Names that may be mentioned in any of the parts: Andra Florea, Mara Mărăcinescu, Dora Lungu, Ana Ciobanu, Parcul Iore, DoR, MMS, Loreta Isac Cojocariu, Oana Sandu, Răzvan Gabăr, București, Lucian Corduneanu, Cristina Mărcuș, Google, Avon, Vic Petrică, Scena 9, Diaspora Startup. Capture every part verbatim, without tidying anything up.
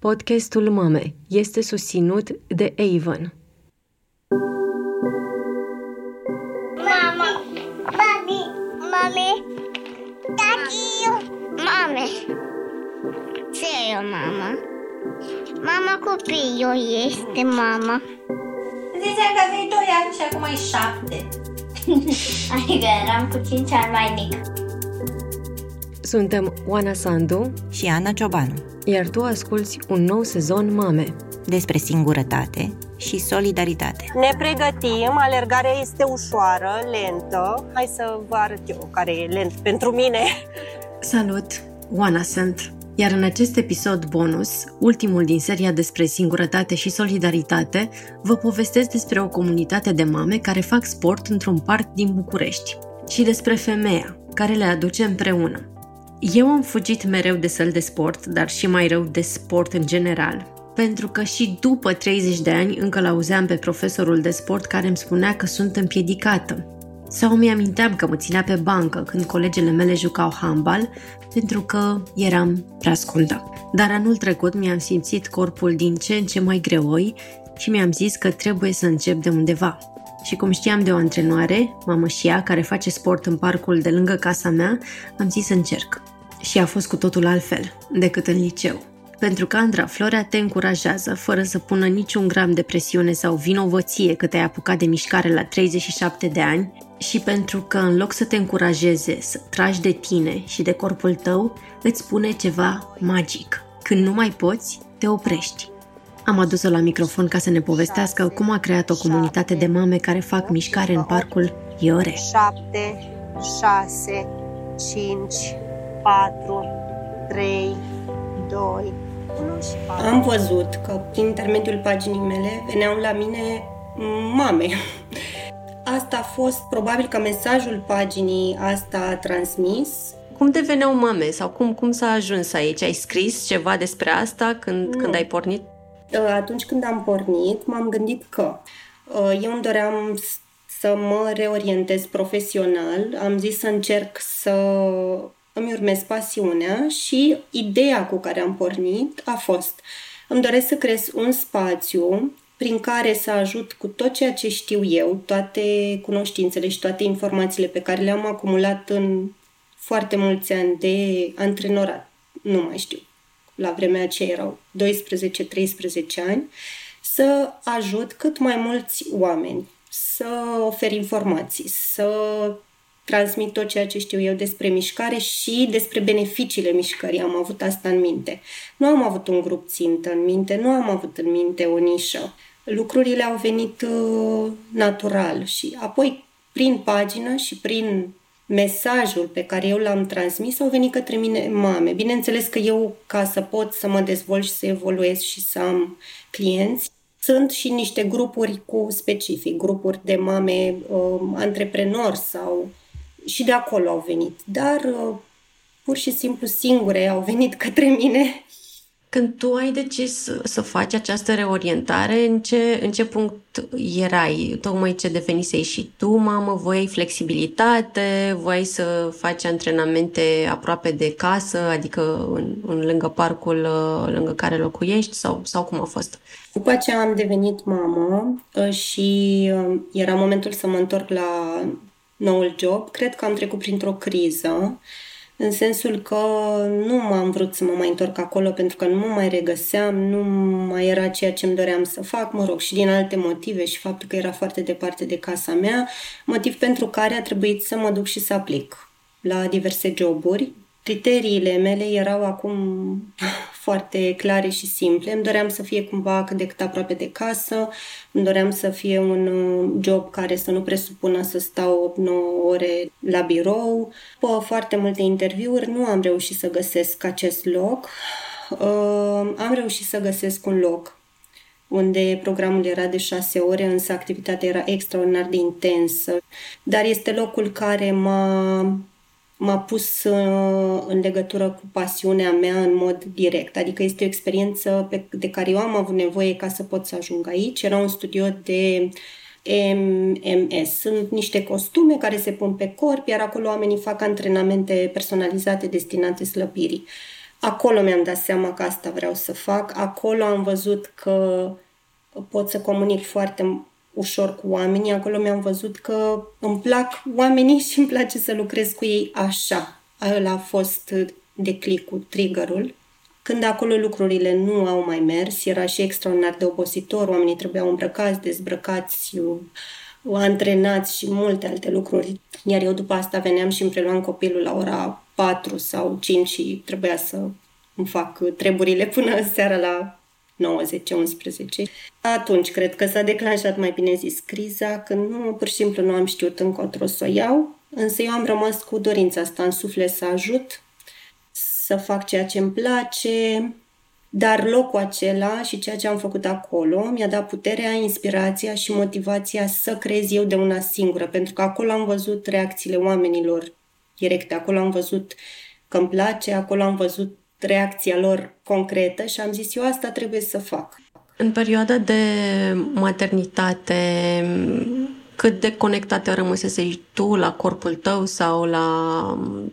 Podcastul Mame este susținut de Avon. Mama, mami, mame, tati, mame. Ce e o mama? Mama copilul este mama. Zicea că aveai doi ani și acum ai șapte. Adică eram cu cinci ani mai mic. Suntem Oana Sandu și Ana Ciobanu, iar tu asculți un nou sezon Mame. Despre singurătate și solidaritate. Ne pregătim, alergarea este ușoară, lentă. Hai să vă arăt eu care e lent pentru mine. Salut, Oana sunt. Iar în acest episod bonus, ultimul din seria despre singurătate și solidaritate, vă povestesc despre o comunitate de mame care fac sport într-un parc din București și despre femeia care le aduce împreună. Eu am fugit mereu de săli de sport, dar și mai rău de sport în general, pentru că și după treizeci de ani încă l-auzeam pe profesorul de sport care îmi spunea că sunt împiedicată. Sau mi-aminteam că mă ținea pe bancă când colegele mele jucau handbal, pentru că eram prea scundă. Dar anul trecut mi-am simțit corpul din ce în ce mai greoi și mi-am zis că trebuie să încep de undeva. Și cum știam de o antrenoare, mamă și ea, care face sport în parcul de lângă casa mea, am zis să încerc. Și a fost cu totul altfel decât în liceu. Pentru că Andra Florea te încurajează, fără să pună niciun gram de presiune sau vinovăție că te-ai apucat de mișcare la treizeci și șapte de ani și pentru că în loc să te încurajeze să tragi de tine și de corpul tău, îți spune ceva magic. Când nu mai poți, te oprești. Am adus-o la microfon ca să ne povestească cum a creat o comunitate de mame care fac mișcare în parcul Iore. șapte, șase, cinci, patru, trei, doi, Am văzut că prin intermediul paginii mele veneau la mine mame. Asta a fost probabil că mesajul paginii asta a transmis. Cum deveneau mame sau cum, cum s-a ajuns aici? Ai scris ceva despre asta când, când ai pornit? Atunci când am pornit, m-am gândit că eu îmi doream să mă reorientez profesional, am zis să încerc să îmi urmez pasiunea și ideea cu care am pornit a fost: îmi doresc să creez un spațiu prin care să ajut cu tot ceea ce știu eu, toate cunoștințele și toate informațiile pe care le-am acumulat în foarte mulți ani de antrenorat. Nu mai știu. La vremea aceea erau doisprezece-treisprezece ani, să ajut cât mai mulți oameni, să ofer informații, să transmit tot ceea ce știu eu despre mișcare și despre beneficiile mișcării. Am avut asta în minte. Nu am avut un grup țintă în minte, nu am avut în minte o nișă. Lucrurile au venit uh, natural și apoi prin pagină și prin mesajul pe care eu l-am transmis au venit către mine mame. Bineînțeles că eu, ca să pot să mă dezvolt și să evoluez și să am clienți, sunt și niște grupuri cu specific, grupuri de mame uh, antreprenori sau... Și de acolo au venit, dar uh, pur și simplu singure au venit către mine. Când tu ai decis să faci această reorientare, în ce, în ce punct erai? Tocmai ce devenisei și tu, mamă, voiai flexibilitate, voiai să faci antrenamente aproape de casă, adică în, în lângă parcul lângă care locuiești, sau, sau cum a fost? După ce am devenit mamă și era momentul să mă întorc la noul job, cred că am trecut printr-o criză, în sensul că nu m-am vrut să mă mai întorc acolo pentru că nu mă mai regăseam, nu mai era ceea ce îmi doream să fac, mă rog, și din alte motive și faptul că era foarte departe de casa mea, motiv pentru care a trebuit să mă duc și să aplic la diverse joburi. Criteriile mele erau acum foarte clare și simple. Îmi doream să fie cumva cât de cât aproape de casă, îmi doream să fie un job care să nu presupună să stau opt-nouă ore la birou. După foarte multe interviuri nu am reușit să găsesc acest loc. Am reușit să găsesc un loc unde programul era de șase ore, însă activitatea era extraordinar de intensă. Dar este locul care m-a... m-a pus în legătură cu pasiunea mea în mod direct. Adică este o experiență de care eu am avut nevoie ca să pot să ajung aici. Era un studio de M M S. Sunt niște costume care se pun pe corp, iar acolo oamenii fac antrenamente personalizate destinate slăbirii. Acolo mi-am dat seama că asta vreau să fac, acolo am văzut că pot să comunic foarte ușor cu oamenii, acolo mi-am văzut că îmi plac oamenii și îmi place să lucrez cu ei așa. Ăla a fost declicul, triggerul. Când acolo lucrurile nu au mai mers, era și extraordinar de obositor, oamenii trebuiau îmbrăcați, dezbrăcați, antrenați și multe alte lucruri. Iar eu după asta veneam și îmi preluam copilul la ora patru sau cinci și trebuia să îmi fac treburile până seara la nouă, zece, unsprezece. Atunci cred că s-a declanșat, mai bine zis, criza, când nu, pur și simplu nu am știut încotro să o iau, însă eu am rămas cu dorința asta în suflet să ajut, să fac ceea ce îmi place, dar locul acela și ceea ce am făcut acolo mi-a dat puterea, inspirația și motivația să creez eu de una singură, pentru că acolo am văzut reacțiile oamenilor directe, acolo am văzut că îmi place, acolo am văzut reacția lor concretă și am zis eu asta trebuie să fac. În perioada de maternitate, cât de conectată rămăsesești tu la corpul tău sau la,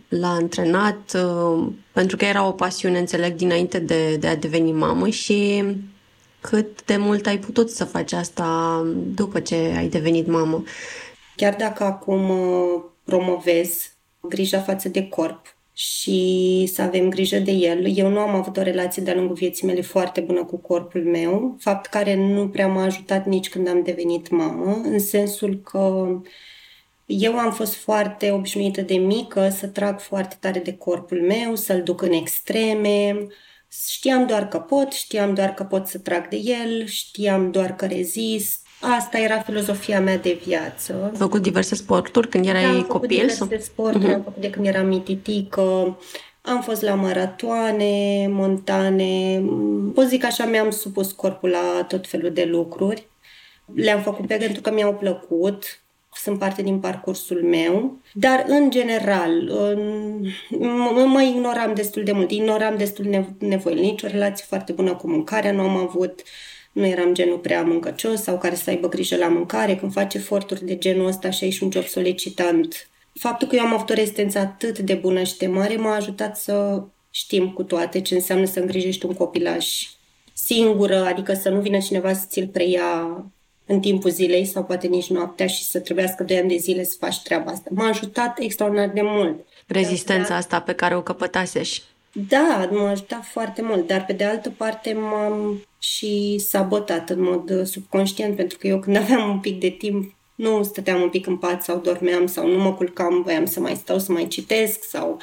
la antrenat? Pentru că era o pasiune, înțeleg, dinainte de, de a deveni mamă și cât de mult ai putut să faci asta după ce ai devenit mamă? Chiar dacă acum promovez grija față de corp și să avem grijă de el, eu nu am avut o relație de-a lungul vieții mele foarte bună cu corpul meu, fapt care nu prea m-a ajutat nici când am devenit mamă, în sensul că eu am fost foarte obișnuită de mică să trag foarte tare de corpul meu, să-l duc în extreme. Știam doar că pot, știam doar că pot să trag de el, știam doar că rezist. Asta era filozofia mea de viață. Am făcut diverse sporturi când erai copil? Am făcut copil, diverse sau? sporturi, uh-huh. am făcut de când eram mititică, am fost la maratoane, montane, pot zic așa, mi-am supus corpul la tot felul de lucruri. Le-am făcut pe pentru că mi-au plăcut, sunt parte din parcursul meu, dar în general m- mă ignoram destul de mult, ignoram destul de nevoile, nici o relație foarte bună cu mâncarea nu am avut. Nu eram genul prea mâncăcios sau care să aibă grijă la mâncare. Când faci eforturi de genul ăsta și ai și un job solicitant, faptul că eu am avut o rezistență atât de bună și de mare m-a ajutat să știm cu toate ce înseamnă să îngrijești un copilaș singură, adică să nu vină cineva să ți-l preia în timpul zilei sau poate nici noaptea și să trebuiască doi ani de zile să faci treaba asta. M-a ajutat extraordinar de mult. Rezistența da. asta pe care o căpătasești. Da, m-a ajutat foarte mult, dar pe de altă parte m-am și sabotat în mod subconștient, pentru că eu când aveam un pic de timp, nu stăteam un pic în pat sau dormeam sau nu mă culcam, voiam să mai stau, să mai citesc sau...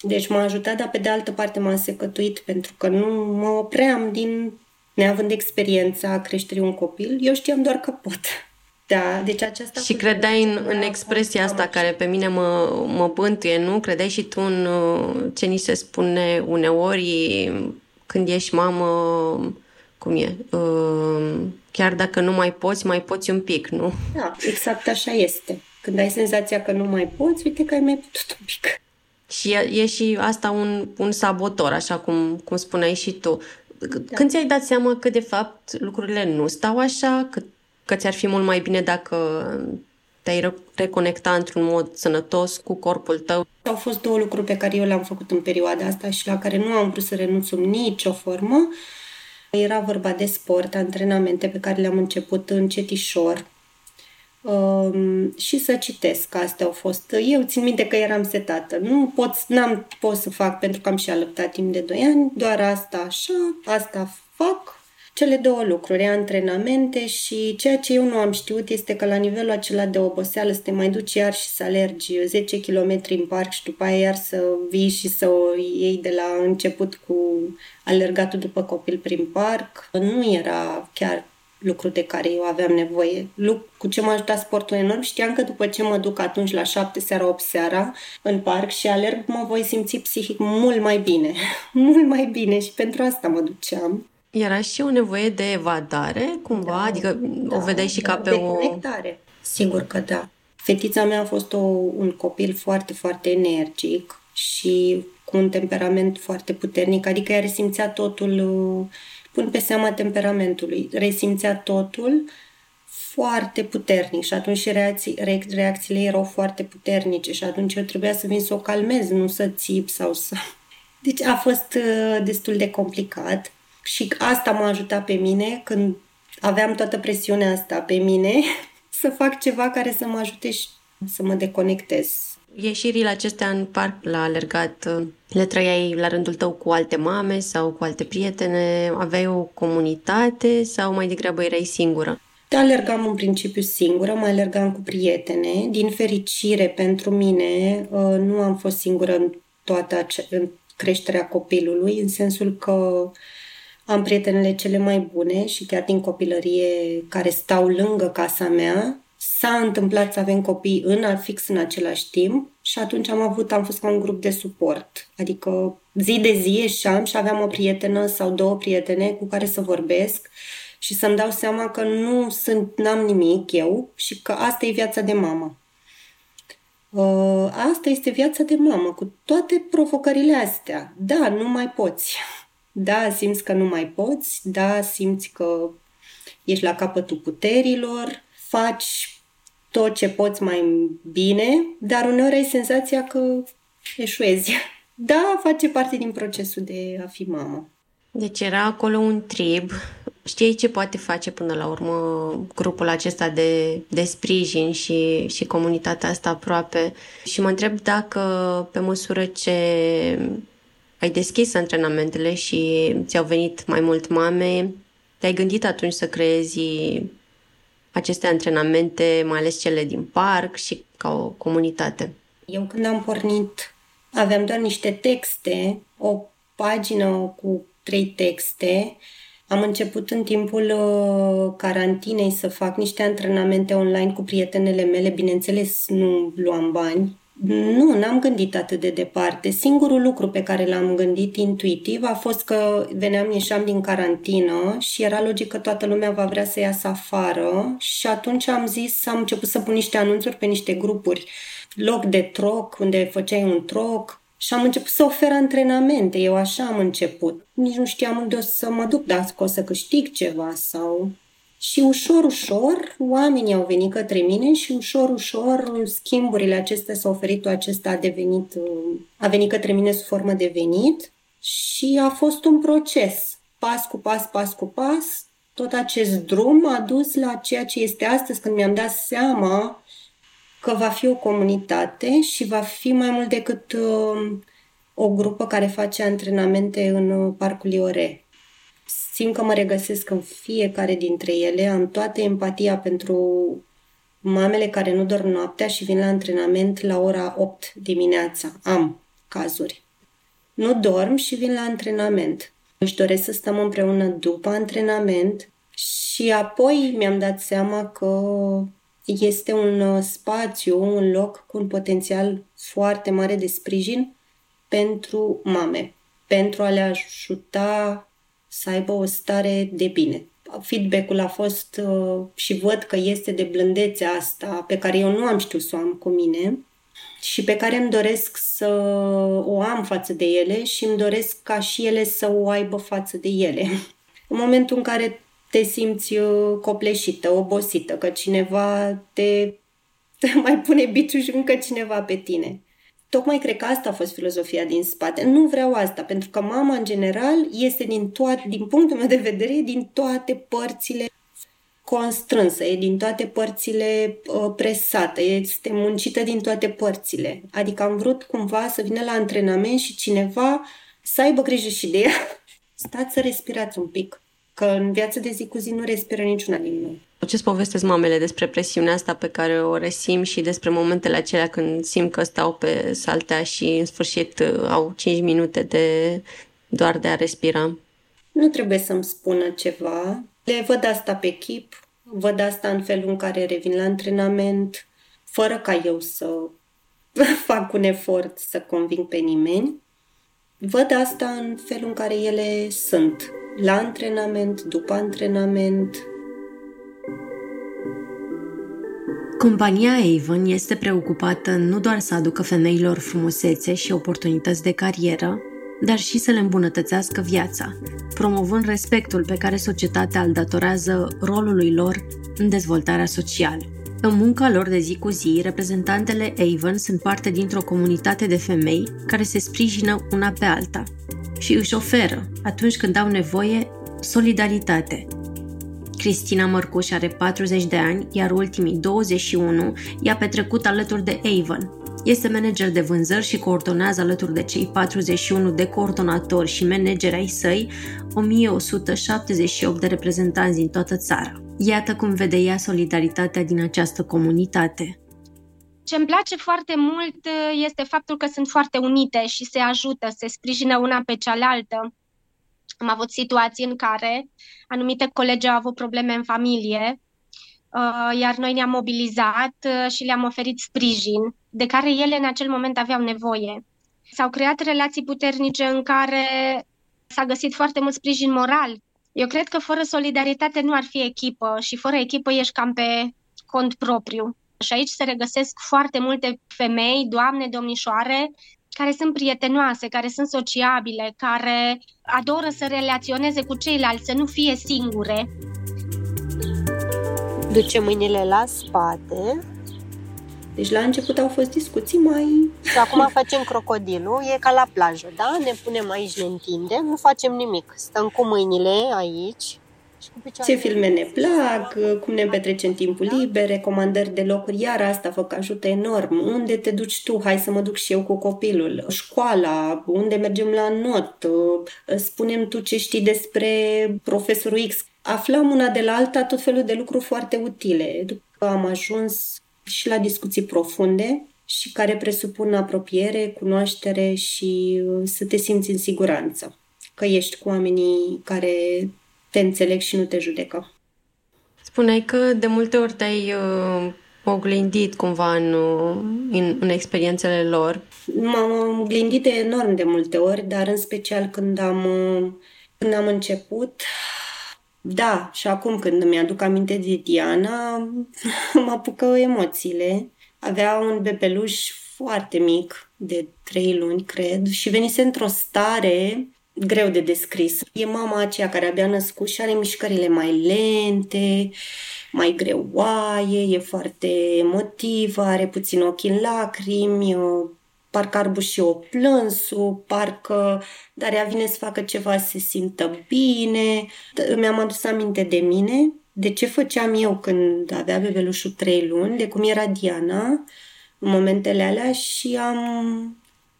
Deci m-a ajutat, dar pe de altă parte m-a secătuit, pentru că nu mă opream din... Neavând experiența creșterii un copil, eu știam doar că pot. Da, deci aceasta... Și credeai în, în expresia asta care pe mine mă, mă bântuie, nu? Credeai și tu în ce ni se spune uneori când ești mamă, cum e? Chiar dacă nu mai poți, mai poți un pic, nu? Da, exact așa este. Când ai senzația că nu mai poți, uite că ai mai putut un pic. Și e, e și asta un, un sabotor, așa cum, cum spuneai și tu. Da. Când ți-ai dat seama că, de fapt, lucrurile nu stau așa, că că ți-ar fi mult mai bine dacă te-ai reconecta într-un mod sănătos cu corpul tău? Au fost două lucruri pe care eu le-am făcut în perioada asta și la care nu am vrut să renunț în nicio formă. Era vorba de sport, antrenamente pe care le-am început încetișor um, și să citesc. Astea au fost. Eu țin minte că eram setată. Nu pot, n-am pot să fac pentru că am și alăptat timp de doi ani, doar asta așa, asta fac. Cele două lucruri, antrenamente și ceea ce eu nu am știut este că la nivelul acela de oboseală să te mai duci iar și să alergi zece kilometri în parc și după aia iar să vii și să o iei de la început cu alergatul după copil prin parc. Nu era chiar lucru de care eu aveam nevoie. Cu ce m-a ajutat sportul enorm, știam că după ce mă duc atunci la șapte seara, opt seara în parc și alerg, mă voi simți psihic mult mai bine. Mult mai bine și pentru asta mă duceam. Era și o nevoie de evadare, cumva? Da, adică da, o vedeai și da, ca pe de o... conectare. Sigur că da. Fetița mea a fost o, un copil foarte, foarte energic și cu un temperament foarte puternic. Adică ea resimțea totul, pun pe seama temperamentului, resimțea totul foarte puternic și atunci și reacții, reacțiile erau foarte puternice și atunci eu trebuia să vin să o calmez, nu să țip sau să... Deci a fost destul de complicat și asta m-a ajutat pe mine când aveam toată presiunea asta pe mine să fac ceva care să mă ajute și să mă deconectez. Ieșirile acestea în parc la alergat, le trăiai la rândul tău cu alte mame sau cu alte prietene? Aveai o comunitate sau mai degrabă erai singură? Alergam în principiu singură, mai alergam cu prietene. Din fericire pentru mine, nu am fost singură în toată ace- în creșterea copilului, în sensul că am prietenele cele mai bune și chiar din copilărie care stau lângă casa mea. S-a întâmplat să avem copii în fix în același timp și atunci am avut, am fost ca un grup de suport. Adică zi de zi ieșeam și aveam o prietenă sau două prietene cu care să vorbesc și să-mi dau seama că nu sunt, n-am nimic eu și că asta e viața de mamă. Asta este viața de mamă, cu toate provocările astea. Da, nu mai poți. Da, simți că nu mai poți. Da, simți că ești la capătul puterilor. Faci tot ce poți mai bine, dar uneori ai senzația că eșuezi. Da, face parte din procesul de a fi mamă. Deci era acolo un trib. Știi ce poate face până la urmă grupul acesta de, de sprijin și, și comunitatea asta aproape. Și mă întreb dacă pe măsură ce ai deschis antrenamentele și ți-au venit mai mult mame, te-ai gândit atunci să creezi aceste antrenamente, mai ales cele din parc și ca o comunitate? Eu când am pornit aveam doar niște texte, o pagină cu trei texte. Am început în timpul uh, carantinei să fac niște antrenamente online cu prietenele mele. Bineînțeles, nu luam bani. Nu, n-am gândit atât de departe. Singurul lucru pe care l-am gândit intuitiv a fost că veneam, ieșeam din carantină și era logic că toată lumea va vrea să iasă afară și atunci am zis, am început să pun niște anunțuri pe niște grupuri. Loc de troc, unde făceai un troc. Și am început să ofer antrenamente, eu așa am început. Nici nu știam unde o să mă duc, dacă o să câștig ceva sau... Și ușor, ușor, oamenii au venit către mine și ușor, ușor, schimburile acestea s-au oferit, acesta a devenit, a venit către mine sub formă de venit și a fost un proces. Pas cu pas, pas cu pas, tot acest drum a dus la ceea ce este astăzi, când mi-am dat seama că va fi o comunitate și va fi mai mult decât uh, o grupă care face antrenamente în Parcul Iore. Simt că mă regăsesc în fiecare dintre ele, am toată empatia pentru mamele care nu dorm noaptea și vin la antrenament la ora opt dimineața. Am cazuri. Nu dorm și vin la antrenament. Își doresc să stăm împreună după antrenament și apoi mi-am dat seama că este un spațiu, un loc cu un potențial foarte mare de sprijin pentru mame, pentru a le ajuta să aibă o stare de bine. Feedback-ul a fost și văd că este de blândețea asta pe care eu nu am știut să o am cu mine și pe care îmi doresc să o am față de ele și îmi doresc ca și ele să o aibă față de ele. În momentul în care te simți copleșită, obosită, că cineva te, te mai pune biciul și încă cineva pe tine. Tocmai cred că asta a fost filozofia din spate. Nu vreau asta, pentru că mama, în general, este, din, toate, din punctul meu de vedere, din toate părțile constrânsă, e din toate părțile presată, este muncită din toate părțile. Adică am vrut cumva să vină la antrenament și cineva să aibă grijă și de ea. Stați să respirați un pic. Că în viața de zi cu zi nu respiră niciuna din noi. Ce-ți povestesc mamele despre presiunea asta pe care o resimt și despre momentele acelea când simt că stau pe saltea și în sfârșit au cinci minute de doar de a respira? Nu trebuie să-mi spună ceva. Le văd asta pe chip, văd asta în felul în care revin la antrenament, fără ca eu să fac un efort să conving pe nimeni. Văd asta în felul în care ele sunt. La antrenament, după antrenament. Compania Avon este preocupată nu doar să aducă femeilor frumusețe și oportunități de carieră, dar și să le îmbunătățească viața, promovând respectul pe care societatea îl datorează rolului lor în dezvoltarea socială. În munca lor de zi cu zi, reprezentantele Avon sunt parte dintr-o comunitate de femei care se sprijină una pe alta și își oferă, atunci când au nevoie, solidaritate. Cristina Mărcuș are patruzeci de ani, iar ultimii douăzeci și unu i-a petrecut alături de Avon. Este manager de vânzări și coordonează alături de cei patruzeci și unu de coordonatori și manageri ai săi o mie o sută șaptezeci și opt de reprezentanți din toată țara. Iată cum vede ea solidaritatea din această comunitate. Ce îmi place foarte mult este faptul că sunt foarte unite și se ajută, se sprijină una pe cealaltă. Am avut situații în care anumite colegi au avut probleme în familie, iar noi ne-am mobilizat și le-am oferit sprijin de care ele în acel moment aveau nevoie. S-au creat relații puternice în care s-a găsit foarte mult sprijin moral. Eu cred că fără solidaritate nu ar fi echipă și fără echipă ești cam pe cont propriu. Și aici se regăsesc foarte multe femei, doamne, domnișoare, care sunt prietenoase, care sunt sociabile, care adoră să relaționeze cu ceilalți, să nu fie singure. Duce mâinile la spate. Deci la început au fost discuții mai... Și acum facem crocodilul, e ca la plajă, da? Ne punem aici, ne întindem, nu facem nimic. Stăm cu mâinile aici. Ce filme ne plac, cum ne petrecem timpul liber, recomandări de locuri, iar asta vă ajută enorm. Unde te duci tu? Hai să mă duc și eu cu copilul. Școala, unde mergem la not, spunem tu ce știi despre profesorul X. Aflam una de la alta tot felul de lucruri foarte utile. După am ajuns și la discuții profunde și care presupun apropiere, cunoaștere și să te simți în siguranță, că ești cu oamenii care te înțeleg și nu te judecă. Spuneai că de multe ori te-ai uh, oglindit cumva în, în, în experiențele lor. M-am oglindit de enorm de multe ori, dar în special când am, când am început... Da, și acum când îmi aduc aminte de Diana, mă apucă emoțiile. Avea un bebeluș foarte mic, de trei luni, cred, și venise într-o stare greu de descris. E mama aceea care abia născut și are mișcările mai lente, mai greoaie, e foarte emotivă, are puțin ochi în lacrimi, parcă ar buși o plânsul, parcă, dar ea vine să facă ceva, să se simtă bine. Mi-am adus aminte de mine, de ce făceam eu când avea bebelușul trei luni, de cum era Diana în momentele alea și am,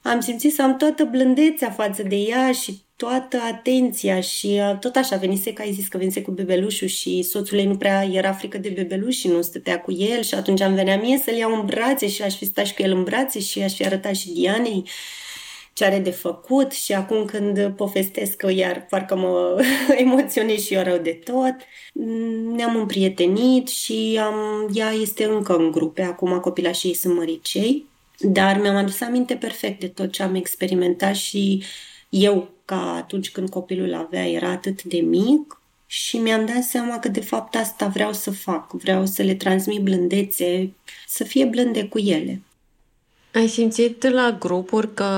am simțit să am toată blândețea față de ea și toată atenția și tot așa venise, că ai zis că venise cu bebelușul și soțul ei nu prea era frică de bebeluș și nu stătea cu el și atunci am venea mie să-l iau în brațe și aș fi stat și cu el în brațe și aș fi arătat și Dianei ce are de făcut și acum când povestesc că iar parcă mă emoționez și eu rău de tot. Ne-am împrietenit și am, ea este încă în grupe, acum copilașii ei sunt măricei, dar mi-am adus aminte perfect de tot ce am experimentat și eu, ca atunci când copilul avea, era atât de mic și mi-am dat seama că de fapt asta vreau să fac, vreau să le transmit blândețe, să fie blânde cu ele. Ai simțit la grupuri că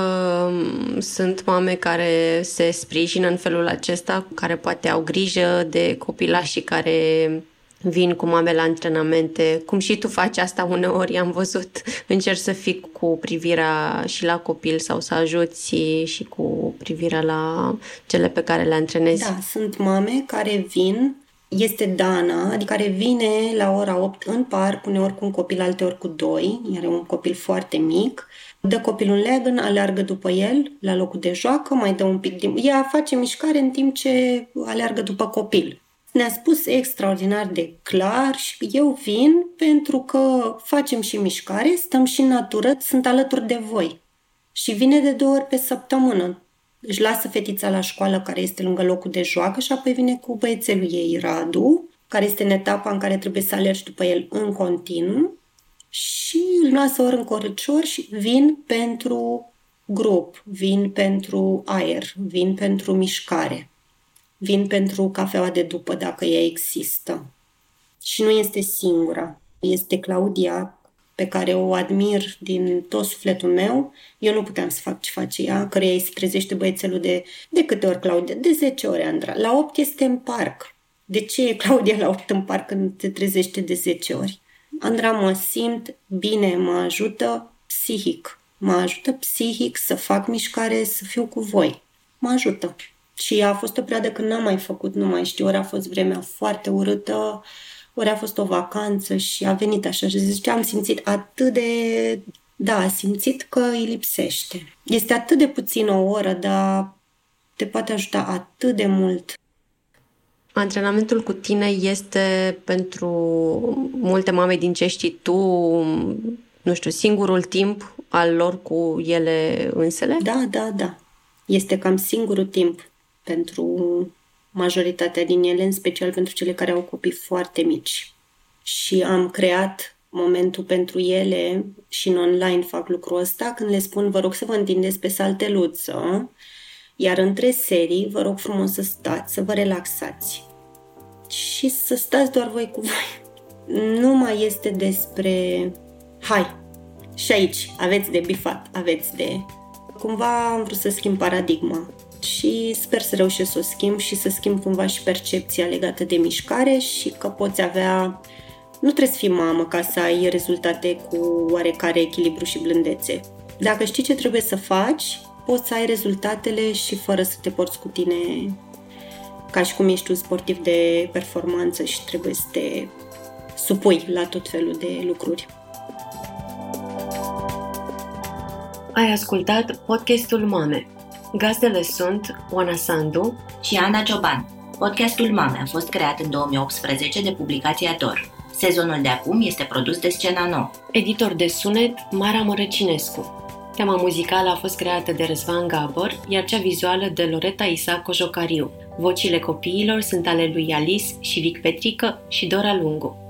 sunt mame care se sprijină în felul acesta, care poate au grijă de copilași care vin cu mame la antrenamente, cum și tu faci asta uneori, am văzut, încerci să fii cu privirea și la copil sau să ajuți și cu privirea la cele pe care le antrenezi. Da, sunt mame care vin, este Dana, adică care vine la ora opt în parc, uneori cu un copil, alteori cu doi, iar e un copil foarte mic, dă copilul în leagăn, aleargă după el la locul de joacă, mai dă un pic timp, ea face mișcare în timp ce aleargă după copil. Ne-a spus extraordinar de clar și eu vin pentru că facem și mișcare, stăm și în natură, sunt alături de voi. Și vine de două ori pe săptămână. Își lasă fetița la școală care este lângă locul de joacă și apoi vine cu băiețelul ei, Radu, care este în etapa în care trebuie să alergi după el în continuu și îl lasă ori în corăcior și vin pentru grup, vin pentru aer, vin pentru mișcare. Vin pentru cafeaua de după, dacă ea există. Și nu este singura. Este Claudia, pe care o admir din tot sufletul meu. Eu nu puteam să fac ce face ea, căreia îi se trezește băiețelul de, de câte ori, Claudia? De zece ori, Andra. La opt este în parc. De ce e Claudia la opt în parc când te trezește de zece ori? Andra, mă simt bine, mă ajută psihic. Mă ajută psihic să fac mișcare, să fiu cu voi. Mă ajută. Și a fost o perioadă când n-am mai făcut, nu mai știu, ori a fost vremea foarte urâtă, ori a fost o vacanță și a venit așa. Și zice, am simțit atât de... Da, am simțit că îi lipsește. Este atât de puțin o oră, dar te poate ajuta atât de mult. Antrenamentul cu tine este pentru multe mame din ce știi tu, nu știu, singurul timp al lor cu ele însele? Da, da, da. Este cam singurul timp pentru majoritatea din ele, în special pentru cele care au copii foarte mici. Și am creat momentul pentru ele și în online fac lucrul ăsta când le spun, vă rog să vă întindeți pe salteluță, iar între serii, vă rog frumos să stați, să vă relaxați și să stați doar voi cu voi. Nu mai este despre, hai, și aici, aveți de bifat, aveți de... Cumva am vrut să schimb paradigma și sper să reușesc să o schimb și să schimb cumva și percepția legată de mișcare și că poți avea... Nu trebuie să fii mamă ca să ai rezultate cu oarecare echilibru și blândețe. Dacă știi ce trebuie să faci, poți să ai rezultatele și fără să te porți cu tine ca și cum ești un sportiv de performanță și trebuie să te supui la tot felul de lucruri. Ai ascultat podcastul Mame. Gazdele sunt Oana Sandu și Ana Ciobanu. Podcastul Mame a fost creat în două mii optsprezece de publicația DoR. Sezonul de acum este produs de Scena nouă. Editor de sunet Mara Mărăcinescu. Tema muzicală a fost creată de Răzvan Gabăr, iar cea vizuală de Loreta Isac Cojocariu. Vocile copiilor sunt ale lui Alice și Vic Petrică și Dora Lungu.